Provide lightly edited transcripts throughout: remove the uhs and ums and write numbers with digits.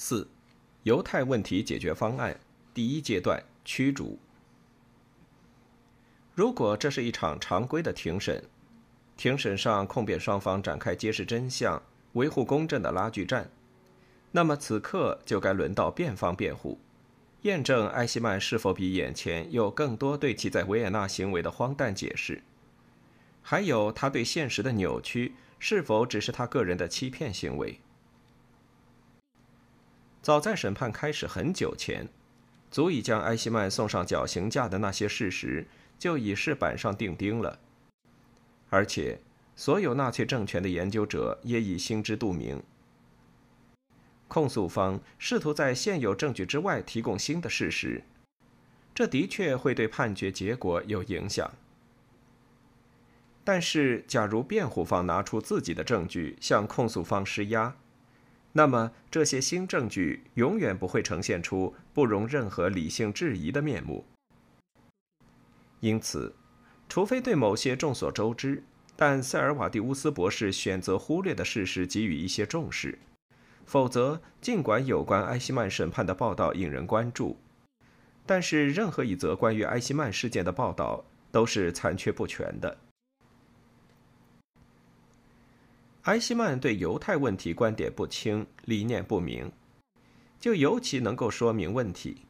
4. 犹太问题解决方案第一阶段驱逐。如果这是一场常规的庭审，庭审上控辩双方展开揭示真相、维护公正的拉锯战，那么此刻就该轮到辩方辩护，验证埃希曼是否比眼前有更多对其在维也纳行为的荒诞解释，还有他对现实的扭曲是否只是他个人的欺骗行为。早在审判开始很久前，足以将埃希曼送上绞刑架的那些事实就已是板上钉钉了，而且所有纳粹政权的研究者也已心知肚明。控诉方试图在现有证据之外提供新的事实，这的确会对判决结果有影响。但是，假如辩护方拿出自己的证据向控诉方施压，那么这些新证据永远不会呈现出不容任何理性质疑的面目。因此，除非对某些众所周知但塞尔瓦蒂乌斯博士选择忽略的事实给予一些重视，否则尽管有关埃希曼审判的报道引人关注，但是任何一则关于埃希曼事件的报道都是残缺不全的。埃希曼对犹太问题观点不清，理念不明，就尤其能够说明问题。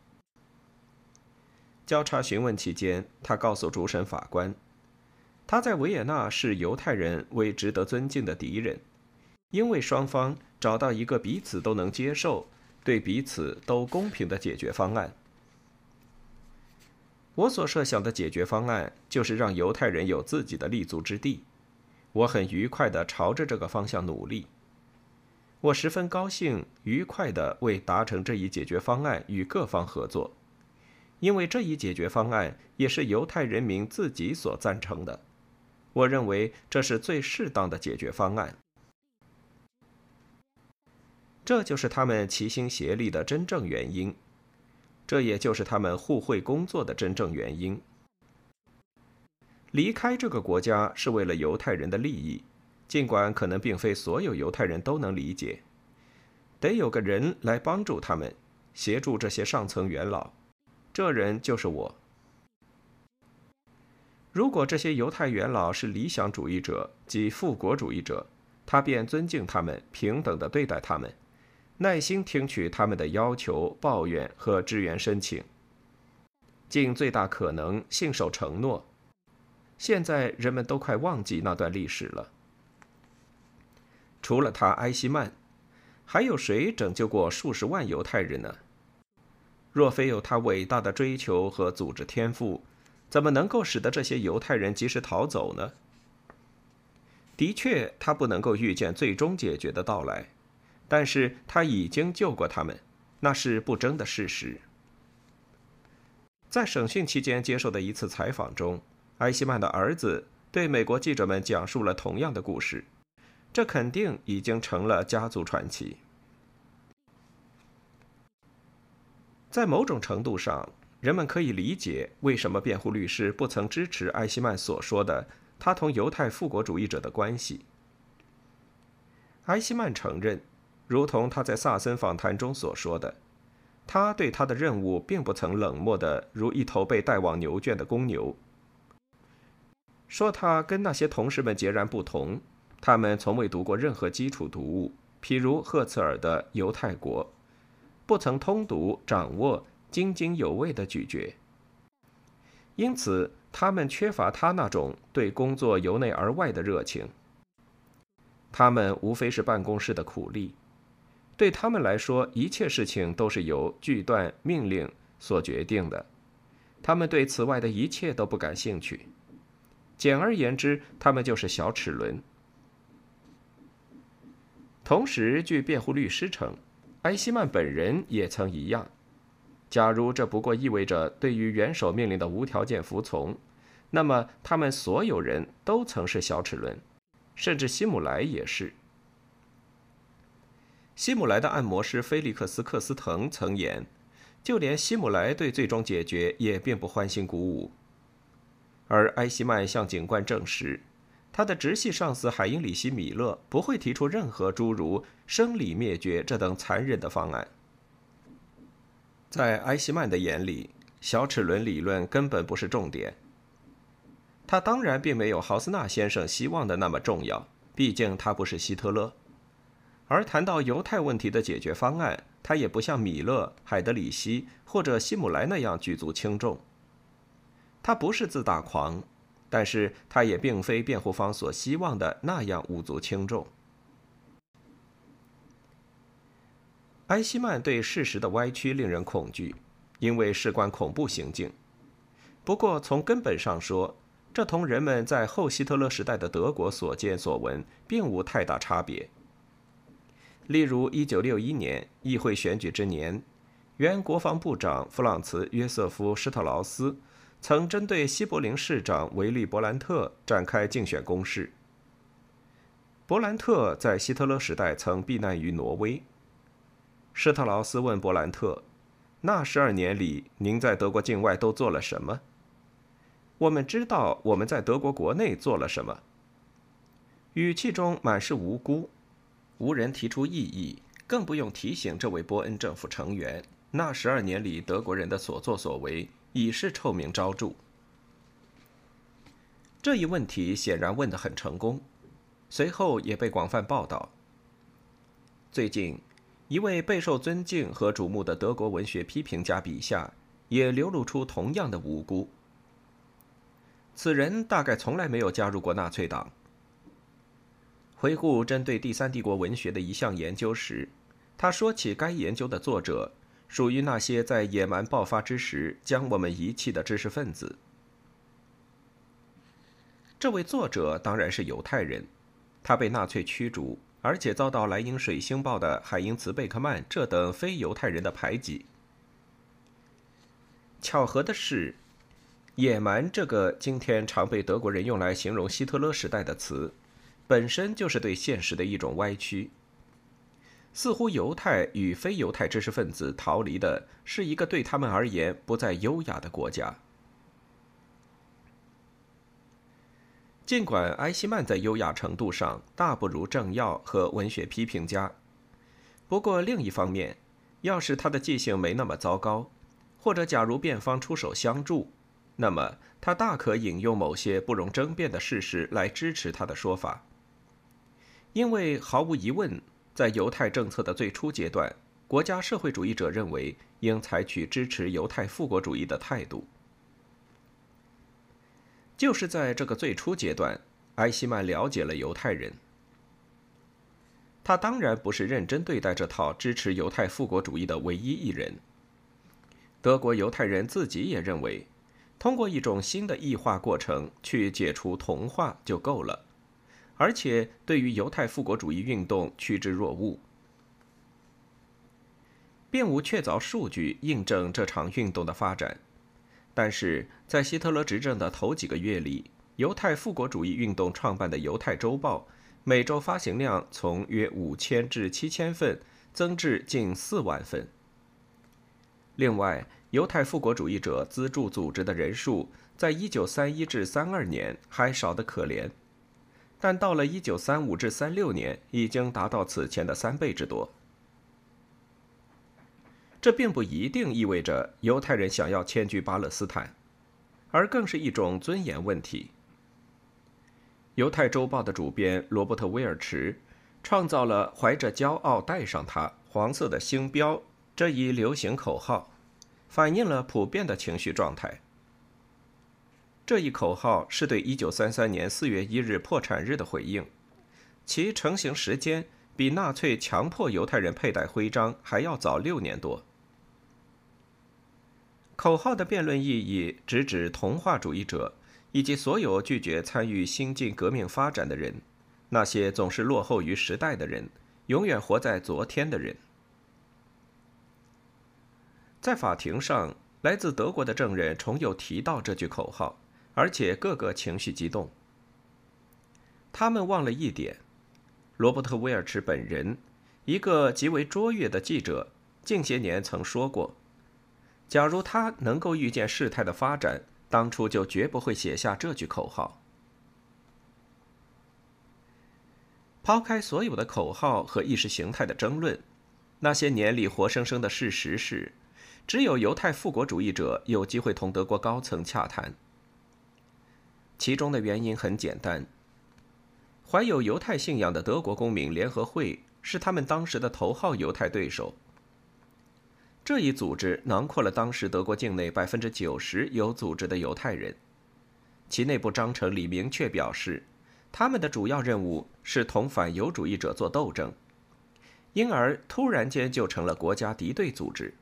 交叉询问期间，他告诉主审法官，他在维也纳视犹太人为值得尊敬的敌人，因为双方找到一个彼此都能接受、对彼此都公平的解决方案。我所设想的解决方案就是让犹太人有自己的立足之地，我很愉快地朝着这个方向努力。我十分高兴、愉快地为达成这一解决方案与各方合作，因为这一解决方案也是犹太人民自己所赞成的，我认为这是最适当的解决方案。这就是他们齐心协力的真正原因，这也就是他们互惠工作的真正原因。离开这个国家是为了犹太人的利益，尽管可能并非所有犹太人都能理解，得有个人来帮助他们，协助这些上层元老。这人就是我。如果这些犹太元老是理想主义者及复国主义者，他便尊敬他们，平等地对待他们，耐心听取他们的要求、抱怨和支援申请，尽最大可能信守承诺。现在人们都快忘记那段历史了。除了他，埃希曼，还有谁拯救过数十万犹太人呢？若非有他伟大的追求和组织天赋，怎么能够使得这些犹太人及时逃走呢？的确，他不能够预见最终解决的到来，但是他已经救过他们，那是不争的事实。在审讯期间接受的一次采访中，埃希曼的儿子对美国记者们讲述了同样的故事，这肯定已经成了家族传奇。在某种程度上，人们可以理解为什么辩护律师不曾支持埃希曼所说的他同犹太复国主义者的关系。埃希曼承认，如同他在萨森访谈中所说的，他对他的任务并不曾冷漠的如一头被带往牛圈的公牛。说他跟那些同事们截然不同，他们从未读过任何基础读物，譬如赫茨尔的《犹太国》，不曾通读、掌握、津津有味的咀嚼，因此他们缺乏他那种对工作由内而外的热情。他们无非是办公室的苦力，对他们来说，一切事情都是由锯断、命令所决定的，他们对此外的一切都不感兴趣。简而言之，他们就是小齿轮。同时，据辩护律师称，埃希曼本人也曾一样。假如这不过意味着对于元首命令的无条件服从，那么他们所有人都曾是小齿轮，甚至希姆莱也是。希姆莱的按摩师菲利克斯·克斯滕曾言，就连希姆莱对最终解决也并不欢欣鼓舞。而埃希曼向警官证实，他的直系上司海因里希·米勒不会提出任何诸如生理灭绝这等残忍的方案。在埃希曼的眼里，小齿轮理论根本不是重点。它当然并没有豪斯纳先生希望的那么重要，毕竟他不是希特勒。而谈到犹太问题的解决方案，他也不像米勒、海德里希或者希姆莱那样举足轻重。他不是自大狂，但是他也并非辩护方所希望的那样无足轻重。埃希曼对事实的歪曲令人恐惧，因为事关恐怖行径。不过从根本上说，这同人们在后希特勒时代的德国所见所闻并无太大差别。例如1961年议会选举之年，原国防部长弗朗茨·约瑟夫·施特劳斯曾针对西柏林市长维利·勃兰特展开竞选攻势。勃兰特在希特勒时代曾避难于挪威。施特劳斯问勃兰特，那12年里您在德国境外都做了什么？我们知道我们在德国国内做了什么。语气中满是无辜，无人提出异议，更不用提醒这位波恩政府成员，那12年里德国人的所作所为已是臭名昭著。这一问题显然问得很成功，随后也被广泛报道。最近，一位备受尊敬和瞩目的德国文学批评家笔下也流露出同样的无辜。此人大概从来没有加入过纳粹党。回顾针对第三帝国文学的一项研究时，他说起该研究的作者属于那些在野蛮爆发之时将我们遗弃的知识分子。这位作者当然是犹太人，他被纳粹驱逐，而且遭到莱茵水星报的海因茨·贝克曼这等非犹太人的排挤。巧合的是，野蛮这个今天常被德国人用来形容希特勒时代的词，本身就是对现实的一种歪曲。似乎犹太与非犹太知识分子逃离的是一个对他们而言不再优雅的国家。尽管埃希曼在优雅程度上大不如政要和文学批评家，不过另一方面，要是他的记性没那么糟糕，或者假如辩方出手相助，那么他大可引用某些不容争辩的事实来支持他的说法。因为毫无疑问，在犹太政策的最初阶段，国家社会主义者认为应采取支持犹太复国主义的态度。就是在这个最初阶段，埃希曼了解了犹太人。他当然不是认真对待这套支持犹太复国主义的唯一一人。德国犹太人自己也认为，通过一种新的异化过程去解除同化就够了，而且对于犹太复国主义运动趋之若鹜，并无确凿数据印证这场运动的发展。但是在希特勒执政的头几个月里，犹太复国主义运动创办的《犹太周报》每周发行量从约5000至7000份增至近4万份。另外，犹太复国主义者资助组织的人数在1931至32年还少得可怜，但到了1935至36年已经达到此前的3倍之多。这并不一定意味着犹太人想要迁居巴勒斯坦，而更是一种尊严问题。《犹太周报》的主编罗伯特·威尔茨创造了怀着骄傲带上它黄色的星标这一流行口号，反映了普遍的情绪状态。这一口号是对1933年4月1日破产日的回应，其成型时间比纳粹强迫犹太人佩戴徽章还要早6年多。口号的辩论意义直指同化主义者以及所有拒绝参与新进革命发展的人，那些总是落后于时代的人，永远活在昨天的人。在法庭上，来自德国的证人重有提到这句口号，而且个个情绪激动。他们忘了一点，罗伯特·威尔茨本人，一个极为卓越的记者，近些年曾说过，假如他能够预见事态的发展，当初就绝不会写下这句口号。抛开所有的口号和意识形态的争论，那些年里活生生的事实是，只有犹太复国主义者有机会同德国高层洽谈。其中的原因很简单，怀有犹太信仰的德国公民联合会是他们当时的头号犹太对手。这一组织囊括了当时德国境内90%有组织的犹太人，其内部章程里明确表示，他们的主要任务是同反犹主义者做斗争，因而突然间就成了国家敌对组织。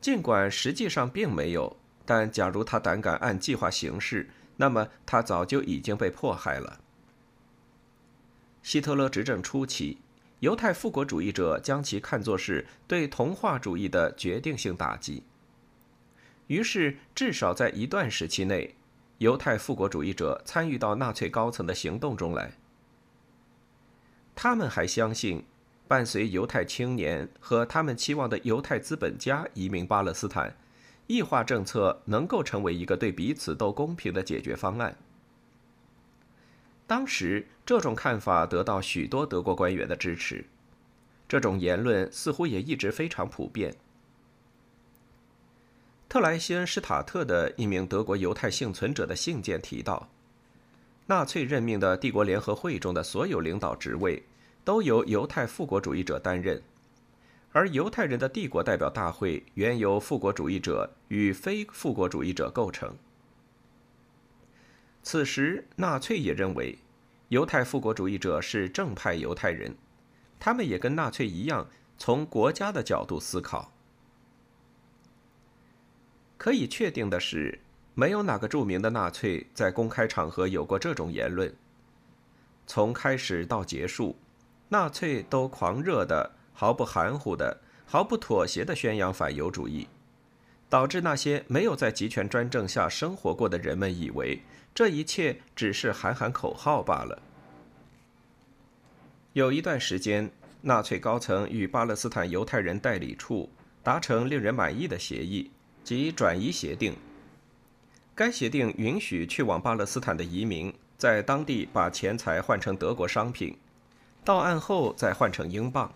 尽管实际上并没有，但假如他胆敢按计划行事，那么他早就已经被迫害了。希特勒执政初期，犹太复国主义者将其看作是对同化主义的决定性打击，于是至少在一段时期内，犹太复国主义者参与到纳粹高层的行动中来。他们还相信，伴随犹太青年和他们期望的犹太资本家移民巴勒斯坦，异化政策能够成为一个对彼此都公平的解决方案。当时，这种看法得到许多德国官员的支持，这种言论似乎也一直非常普遍。特莱西恩施塔特的一名德国犹太幸存者的信件提到，纳粹任命的帝国联合会中的所有领导职位都由犹太复国主义者担任，而犹太人的帝国代表大会原由复国主义者与非复国主义者构成。此时，纳粹也认为犹太复国主义者是正派犹太人，他们也跟纳粹一样从国家的角度思考。可以确定的是，没有哪个著名的纳粹在公开场合有过这种言论。从开始到结束，纳粹都狂热的、毫不含糊的、毫不妥协的宣扬反犹主义，导致那些没有在集权专政下生活过的人们以为这一切只是喊喊口号罢了。有一段时间，纳粹高层与巴勒斯坦犹太人代理处达成令人满意的协议，即转移协定。该协定允许去往巴勒斯坦的移民在当地把钱财换成德国商品，到岸后再换成英镑。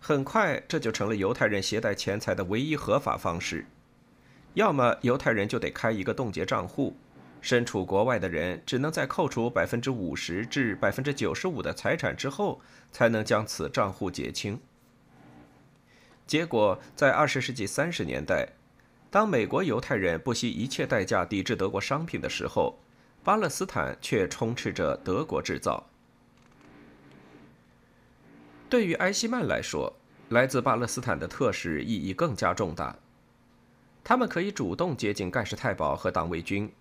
很快，这就成了犹太人携带钱财的唯一合法方式，要么犹太人就得开一个冻结账户，身处国外的人只能在扣除50%至95%的财产之后，才能将此账户结清。结果，在20世纪30年代，当美国犹太人不惜一切代价抵制德国商品的时候，巴勒斯坦却充斥着德国制造。对于埃希曼来说，来自巴勒斯坦的特使意义更加重大。他们可以主动接近盖世太保和党卫军，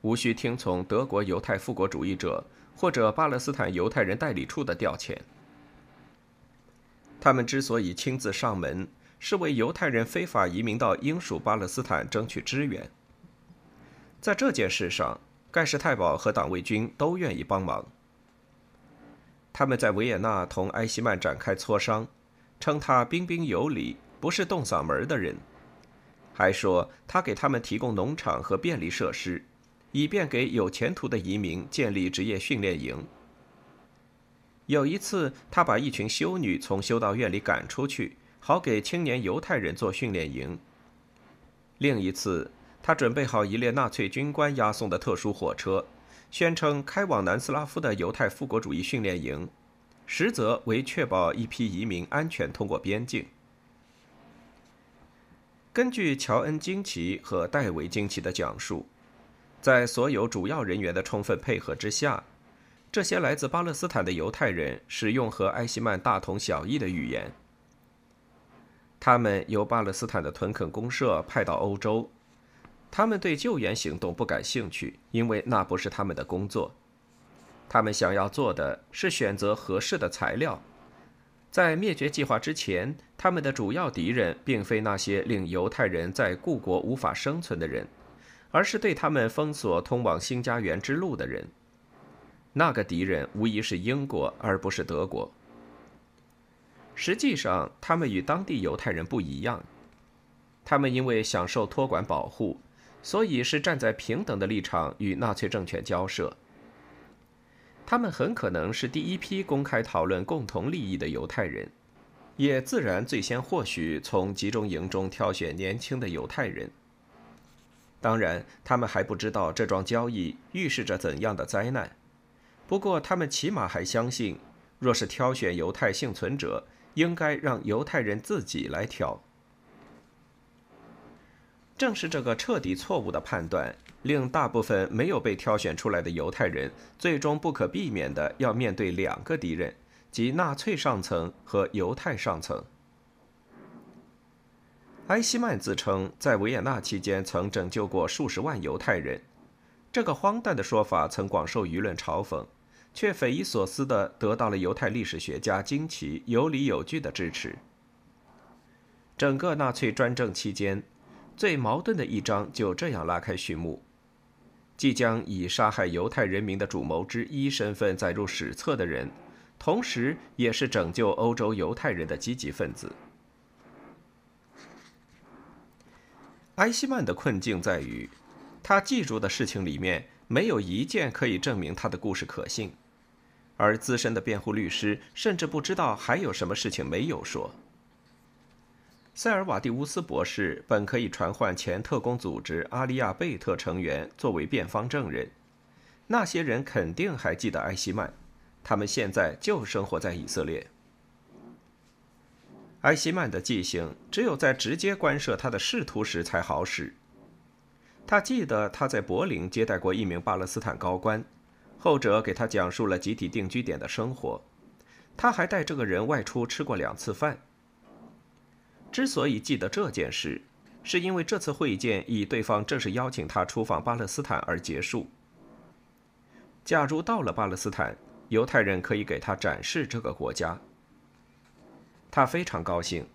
无需听从德国犹太复国主义者或者巴勒斯坦犹太人代理处的调遣。他们之所以亲自上门，是为犹太人非法移民到英属巴勒斯坦争取支援。在这件事上，盖世太保和党卫军都愿意帮忙。他们在维也纳同埃希曼展开磋商，称他彬彬有礼，不是动嗓门的人，还说他给他们提供农场和便利设施，以便给有前途的移民建立职业训练营。有一次，他把一群修女从修道院里赶出去，好给青年犹太人做训练营。另一次，他准备好一列纳粹军官押送的特殊火车，宣称开往南斯拉夫的犹太复国主义训练营，实则为确保一批移民安全通过边境。根据乔恩·金奇和戴维·金奇的讲述，在所有主要人员的充分配合之下，这些来自巴勒斯坦的犹太人使用和埃希曼大同小异的语言。他们由巴勒斯坦的屯垦公社派到欧洲，他们对救援行动不感兴趣，因为那不是他们的工作。他们想要做的是选择合适的材料。在灭绝计划之前，他们的主要敌人并非那些令犹太人在故国无法生存的人，而是对他们封锁通往新家园之路的人。那个敌人无疑是英国，而不是德国。实际上，他们与当地犹太人不一样。他们因为享受托管保护，所以是站在平等的立场与纳粹政权交涉。他们很可能是第一批公开讨论共同利益的犹太人，也自然最先或许从集中营中挑选年轻的犹太人。当然，他们还不知道这桩交易预示着怎样的灾难，不过他们起码还相信，若是挑选犹太幸存者，应该让犹太人自己来挑。正是这个彻底错误的判断，令大部分没有被挑选出来的犹太人最终不可避免地要面对两个敌人，即纳粹上层和犹太上层。埃希曼自称在维也纳期间曾拯救过数十万犹太人，这个荒诞的说法曾广受舆论嘲讽，却匪夷所思地得到了犹太历史学家金奇有理有据的支持。整个纳粹专政期间，最矛盾的一章就这样拉开序幕。即将以杀害犹太人民的主谋之一身份载入史册的人，同时也是拯救欧洲犹太人的积极分子。埃希曼的困境在于，他记住的事情里面没有一件可以证明他的故事可信，而资深的辩护律师甚至不知道还有什么事情没有说。塞尔瓦蒂乌斯博士本可以传唤前特工组织阿利亚贝特成员作为辩方证人，那些人肯定还记得埃希曼，他们现在就生活在以色列。埃希曼的记性只有在直接关涉他的仕途时才好使。他记得他在柏林接待过一名巴勒斯坦高官，后者给他讲述了集体定居点的生活，他还带这个人外出吃过2次饭。之所以记得这件事，是因为这次会见以对方正式邀请他出访巴勒斯坦而结束。假如到了巴勒斯坦，犹太人可以给他展示这个国家。他非常高兴，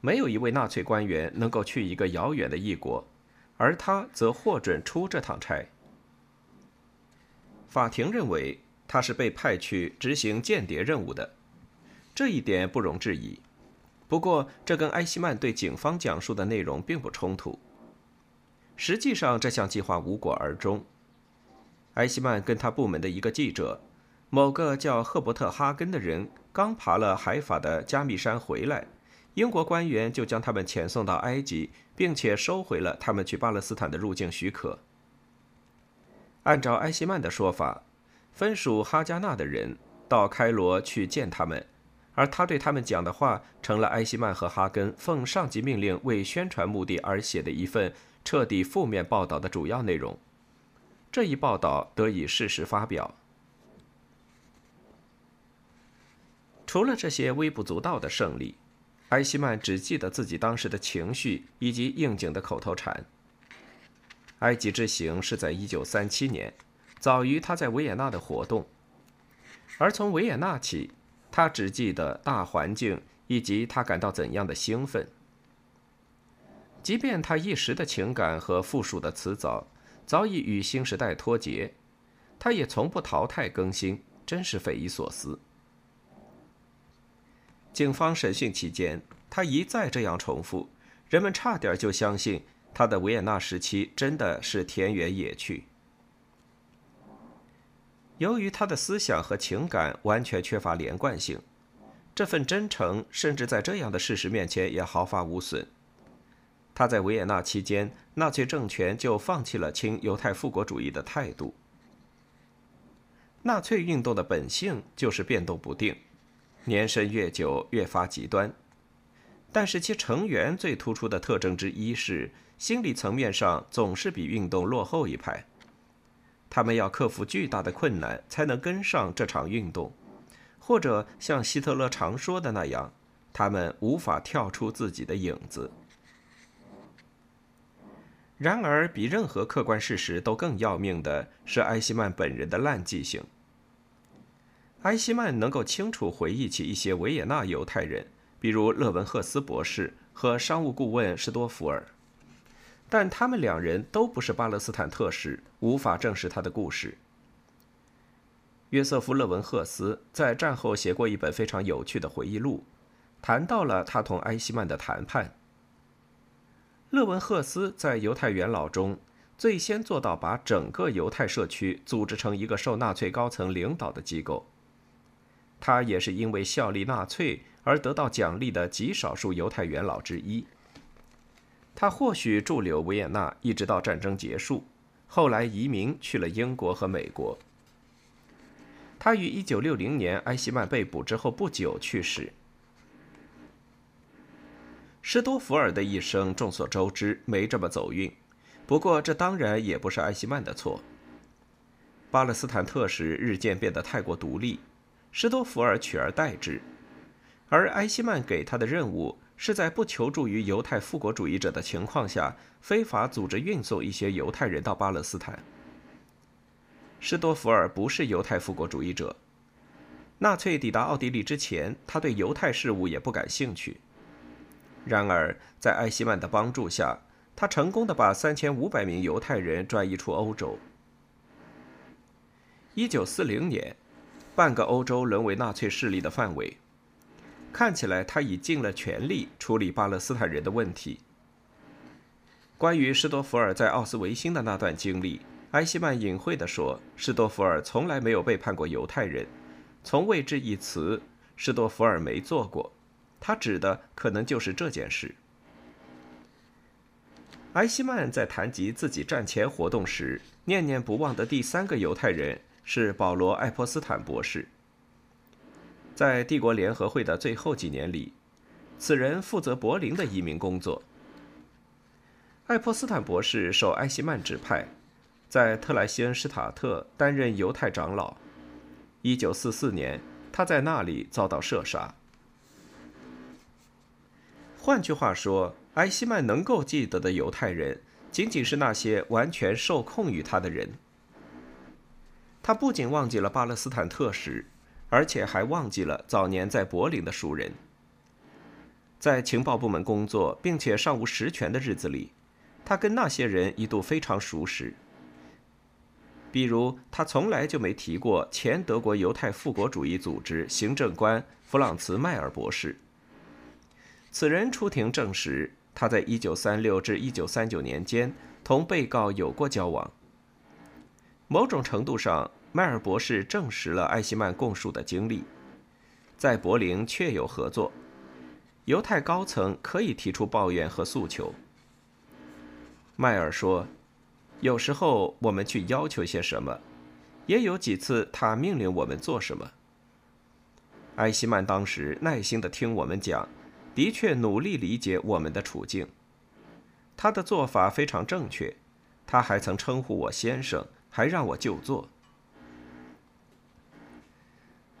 没有一位纳粹官员能够去一个遥远的异国，而他则获准出这趟差。法庭认为他是被派去执行间谍任务的，这一点不容置疑。不过，这跟埃希曼对警方讲述的内容并不冲突。实际上，这项计划无果而终。埃希曼跟他部门的一个记者，某个叫赫伯特·哈根的人，刚爬了海法的加密山回来，英国官员就将他们遣送到埃及，并且收回了他们去巴勒斯坦的入境许可。按照埃希曼的说法，分属哈加纳的人到开罗去见他们，而他对他们讲的话成了埃希曼和哈根奉上级命令为宣传目的而写的一份彻底负面报道的主要内容。这一报道得以适时发表。除了这些微不足道的胜利，埃希曼只记得自己当时的情绪以及应景的口头禅。埃及之行是在1937年，早于他在维也纳的活动，而从维也纳起，他只记得大环境以及他感到怎样的兴奋。即便他一时的情感和附属的词藻早已与新时代脱节，他也从不淘汰更新，真是匪夷所思。警方审讯期间，他一再这样重复，人们差点就相信他的维也纳时期真的是田园野趣。由于他的思想和情感完全缺乏连贯性，这份真诚甚至在这样的事实面前也毫发无损。他在维也纳期间，纳粹政权就放弃了亲犹太复国主义的态度。纳粹运动的本性就是变动不定，年深越久越发极端，但是其成员最突出的特征之一是，心理层面上总是比运动落后一拍。他们要克服巨大的困难才能跟上这场运动，或者像希特勒常说的那样，他们无法跳出自己的影子。然而，比任何客观事实都更要命的是埃希曼本人的烂记性。埃希曼能够清楚回忆起一些维也纳犹太人，比如勒文赫斯博士和商务顾问施多福尔，但他们两人都不是巴勒斯坦特使，无法证实他的故事。约瑟夫·勒文赫斯在战后写过一本非常有趣的回忆录，谈到了他同埃希曼的谈判。勒文赫斯在犹太元老中最先做到把整个犹太社区组织成一个受纳粹高层领导的机构。他也是因为效力纳粹而得到奖励的极少数犹太元老之一。他或许驻留维也纳一直到战争结束，后来移民去了英国和美国。他于1960年埃希曼被捕之后不久去世。施多福尔的一生众所周知，没这么走运。不过这当然也不是埃希曼的错。巴勒斯坦特使日渐变得太过独立，施多福尔取而代之，而埃希曼给他的任务是在不求助于犹太复国主义者的情况下，非法组织运送一些犹太人到巴勒斯坦。施多福尔不是犹太复国主义者，纳粹抵达奥地利之前，他对犹太事务也不感兴趣。然而，在埃希曼的帮助下，他成功地把3500名犹太人转移出欧洲。1940年，半个欧洲沦为纳粹势力的范围。看起来他已尽了全力处理巴勒斯坦人的问题。关于施多福尔在奥斯维辛的那段经历，埃希曼隐晦地说，施多福尔从来没有背叛过犹太人，从未置一词，施多福尔没做过，他指的可能就是这件事。埃希曼在谈及自己战前活动时，念念不忘的第三个犹太人是保罗·爱泼斯坦博士。在帝国联合会的最后几年里，此人负责柏林的移民工作。爱泼斯坦博士受埃希曼指派，在特莱西恩施塔特担任犹太长老。1944年，他在那里遭到射杀。换句话说，埃希曼能够记得的犹太人，仅仅是那些完全受控于他的人。他不仅忘记了巴勒斯坦特使，而且还忘记了早年在柏林的熟人。在情报部门工作并且尚无实权的日子里，他跟那些人一度非常熟识。比如，他从来就没提过前德国犹太复国主义组织行政官弗朗茨·迈尔博士。此人出庭证实，他在1936至1939年间同被告有过交往。某种程度上，迈尔博士证实了埃希曼供述的经历，在柏林确有合作。犹太高层可以提出抱怨和诉求。迈尔说，有时候我们去要求些什么，也有几次他命令我们做什么。埃希曼当时耐心地听我们讲，的确努力理解我们的处境。他的做法非常正确，他还曾称呼我先生，还让我就坐。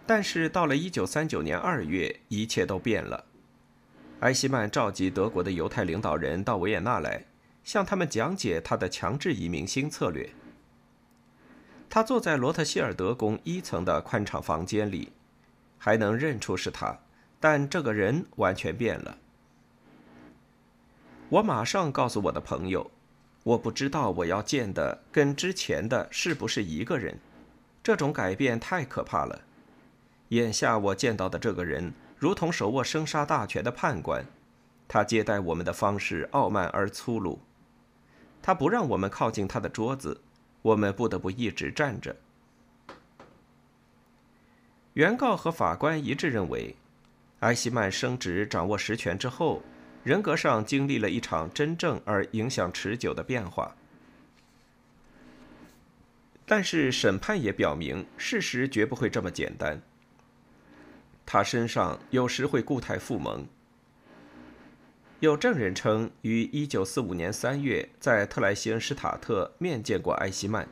但是到了1939年2月，一切都变了。埃希曼召集德国的犹太领导人到维也纳来，向他们讲解他的强制移民新策略。他坐在罗特希尔德宫1层的宽敞房间里，还能认出是他，但这个人完全变了。我马上告诉我的朋友，我不知道我要见的跟之前的是不是一个人，这种改变太可怕了。眼下我见到的这个人如同手握生杀大权的判官，他接待我们的方式傲慢而粗鲁，他不让我们靠近他的桌子，我们不得不一直站着。原告和法官一致认为，埃希曼升职掌握实权之后，人格上经历了一场真正而影响持久的变化。但是审判也表明，事实绝不会这么简单。他身上有时会故态复萌。有证人称，于1945年3月在特莱西恩施塔特面见过埃希曼。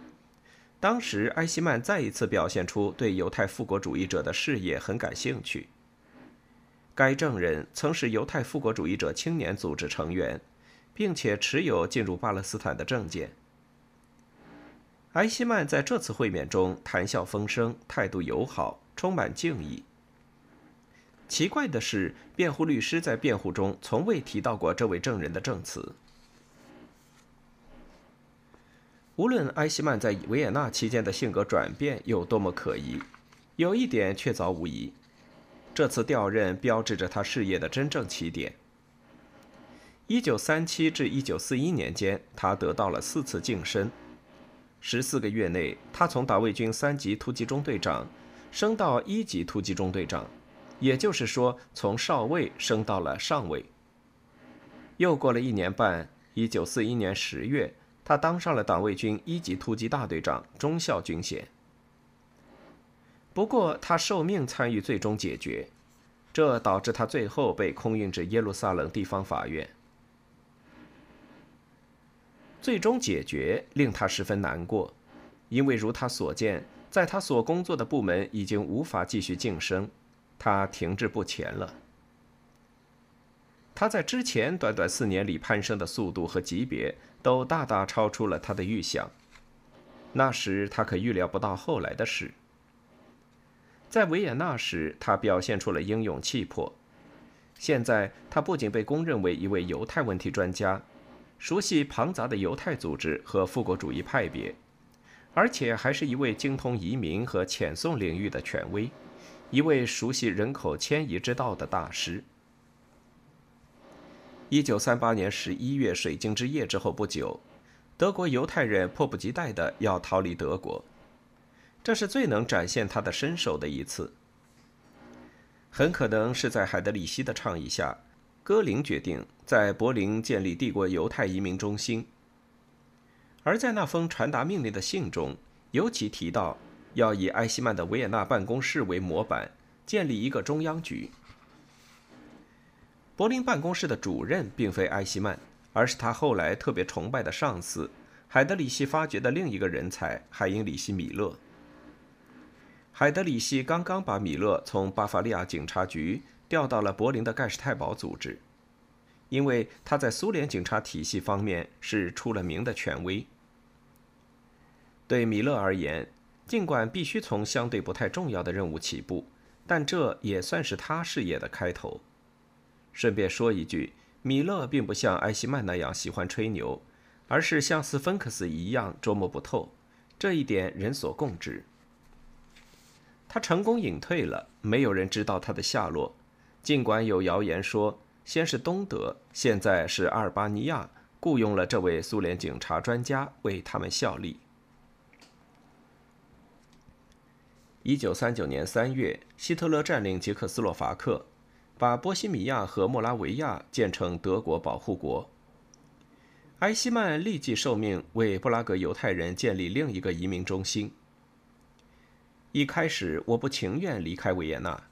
当时埃希曼再一次表现出对犹太复国主义者的事业很感兴趣。该证人曾是犹太复国主义者青年组织成员，并且持有进入巴勒斯坦的证件。埃希曼在这次会面中谈笑风生，态度友好，充满敬意。奇怪的是，辩护律师在辩护中从未提到过这位证人的证词。无论埃希曼在维也纳期间的性格转变有多么可疑，有一点确凿无疑：这次调任标志着他事业的真正起点。1937至1941年间，他得到了4次晋升。14个月内，他从党卫军3级突击中队长升到一级突击中队长，也就是说从少尉升到了上尉。又过了1年半，1941年10月，他当上了党卫军一级突击大队长，中校军衔。不过他受命参与最终解决，这导致他最后被空运至耶路撒冷地方法院。最终解决令他十分难过，因为如他所见，在他所工作的部门已经无法继续晋升，他停滞不前了。他在之前短短4年里攀升的速度和级别都大大超出了他的预想，那时他可预料不到后来的事。在维也纳时，他表现出了英勇气魄。现在他不仅被公认为一位犹太问题专家，熟悉庞杂的犹太组织和复国主义派别，而且还是一位精通移民和遣送领域的权威，一位熟悉人口迁移之道的大师。1938年11月水晶之夜之后不久，德国犹太人迫不及待地要逃离德国，这是最能展现他的身手的一次。很可能是在海德里希的倡议下，戈林决定在柏林建立帝国犹太移民中心，而在那封传达命令的信中，尤其提到要以埃希曼的维也纳办公室为模板，建立一个中央局。柏林办公室的主任并非埃希曼，而是他后来特别崇拜的上司，海德里希发掘的另一个人才海因里希·米勒。海德里希刚刚把米勒从巴伐利亚警察局调到了柏林的盖世太保组织，因为他在苏联警察体系方面是出了名的权威。对米勒而言，尽管必须从相对不太重要的任务起步，但这也算是他事业的开头。顺便说一句，米勒并不像埃希曼那样喜欢吹牛，而是像斯芬克斯一样捉摸不透，这一点人所共知。他成功隐退了，没有人知道他的下落。尽管有谣言说，先是东德，现在是阿尔巴尼亚雇佣了这位苏联警察专家为他们效力。1939年3月，希特勒占领捷克斯洛伐克，把波西米亚和莫拉维亚建成德国保护国。埃希曼立即受命为布拉格犹太人建立另一个移民中心。一开始我不情愿离开维也纳，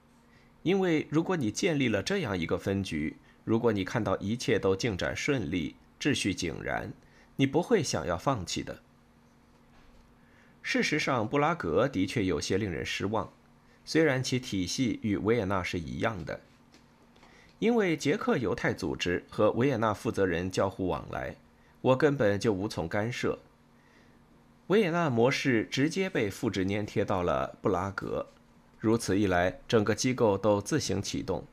因为如果你建立了这样一个分局，如果你看到一切都进展顺利，秩序井然，你不会想要放弃的。事实上，布拉格的确有些令人失望，虽然其体系与维也纳是一样的，因为捷克犹太组织和维也纳负责人交互往来，我根本就无从干涉。维也纳模式直接被复制粘贴到了布拉格，如此一来，整个机构都自行启动。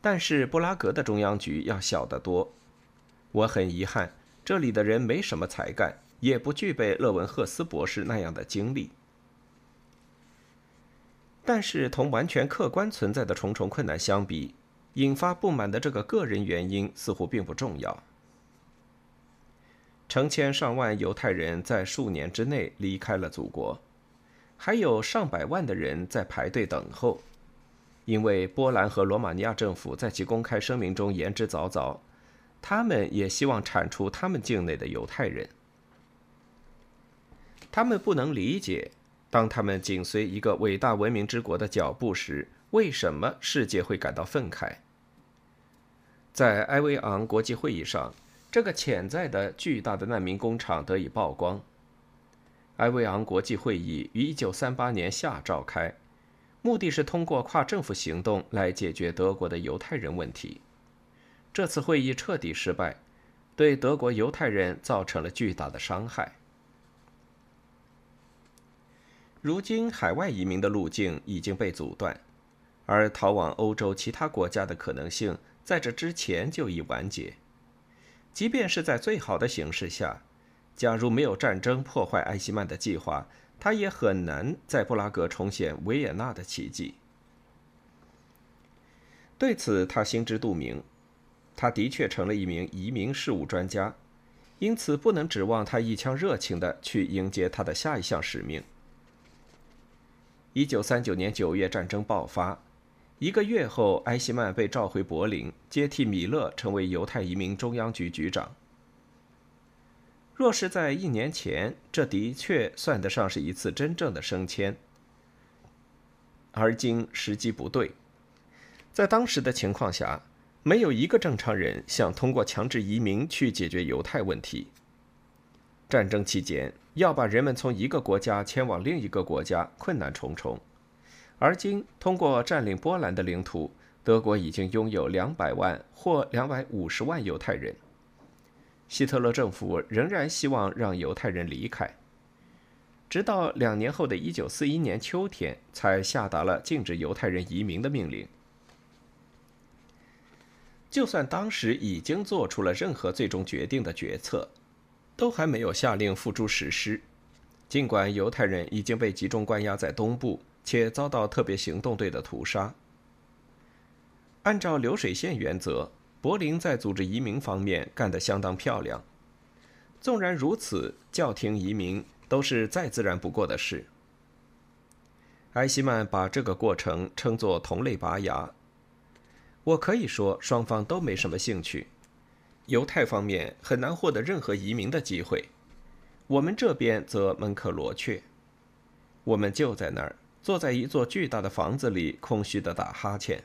但是布拉格的中央局要小得多，我很遗憾，这里的人没什么才干，也不具备勒文赫斯博士那样的经历。但是同完全客观存在的重重困难相比，引发不满的这个个人原因似乎并不重要。成千上万犹太人在数年之内离开了祖国，还有上百万的人在排队等候，因为波兰和罗马尼亚政府在其公开声明中言之凿凿，他们也希望铲除他们境内的犹太人。他们不能理解，当他们紧随一个伟大文明之国的脚步时，为什么世界会感到愤慨。在埃维昂国际会议上，这个潜在的巨大的难民工厂得以曝光。埃维昂国际会议于1938年夏召开，目的是通过跨政府行动来解决德国的犹太人问题。这次会议彻底失败，对德国犹太人造成了巨大的伤害。如今海外移民的路径已经被阻断，而逃往欧洲其他国家的可能性在这之前就已完结。即便是在最好的形势下，假如没有战争破坏埃希曼的计划，他也很难在布拉格重现维也纳的奇迹。对此他心知肚明，他的确成了一名移民事务专家，因此不能指望他一腔热情地去迎接他的下一项使命。1939年9月战争爆发，1个月后埃希曼被召回柏林，接替米勒成为犹太移民中央局局长。若是在1年前，这的确算得上是一次真正的升迁，而今时机不对。在当时的情况下，没有一个正常人想通过强制移民去解决犹太问题。战争期间，要把人们从一个国家迁往另一个国家，困难重重。而今，通过占领波兰的领土，德国已经拥有200万或250万犹太人。希特勒政府仍然希望让犹太人离开，直到2年后的1941年秋天，才下达了禁止犹太人移民的命令。就算当时已经做出了任何最终决定的决策，都还没有下令付诸实施。尽管犹太人已经被集中关押在东部，且遭到特别行动队的屠杀。按照流水线原则，柏林在组织移民方面干得相当漂亮。纵然如此，叫停移民都是再自然不过的事。埃希曼把这个过程称作同类拔牙。我可以说，双方都没什么兴趣。犹太方面很难获得任何移民的机会，我们这边则门可罗雀。我们就在那儿，坐在一座巨大的房子里，空虚地打哈欠。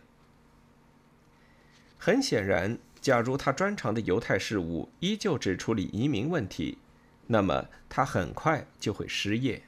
很显然，假如他专长的犹太事务依旧只处理移民问题，那么他很快就会失业。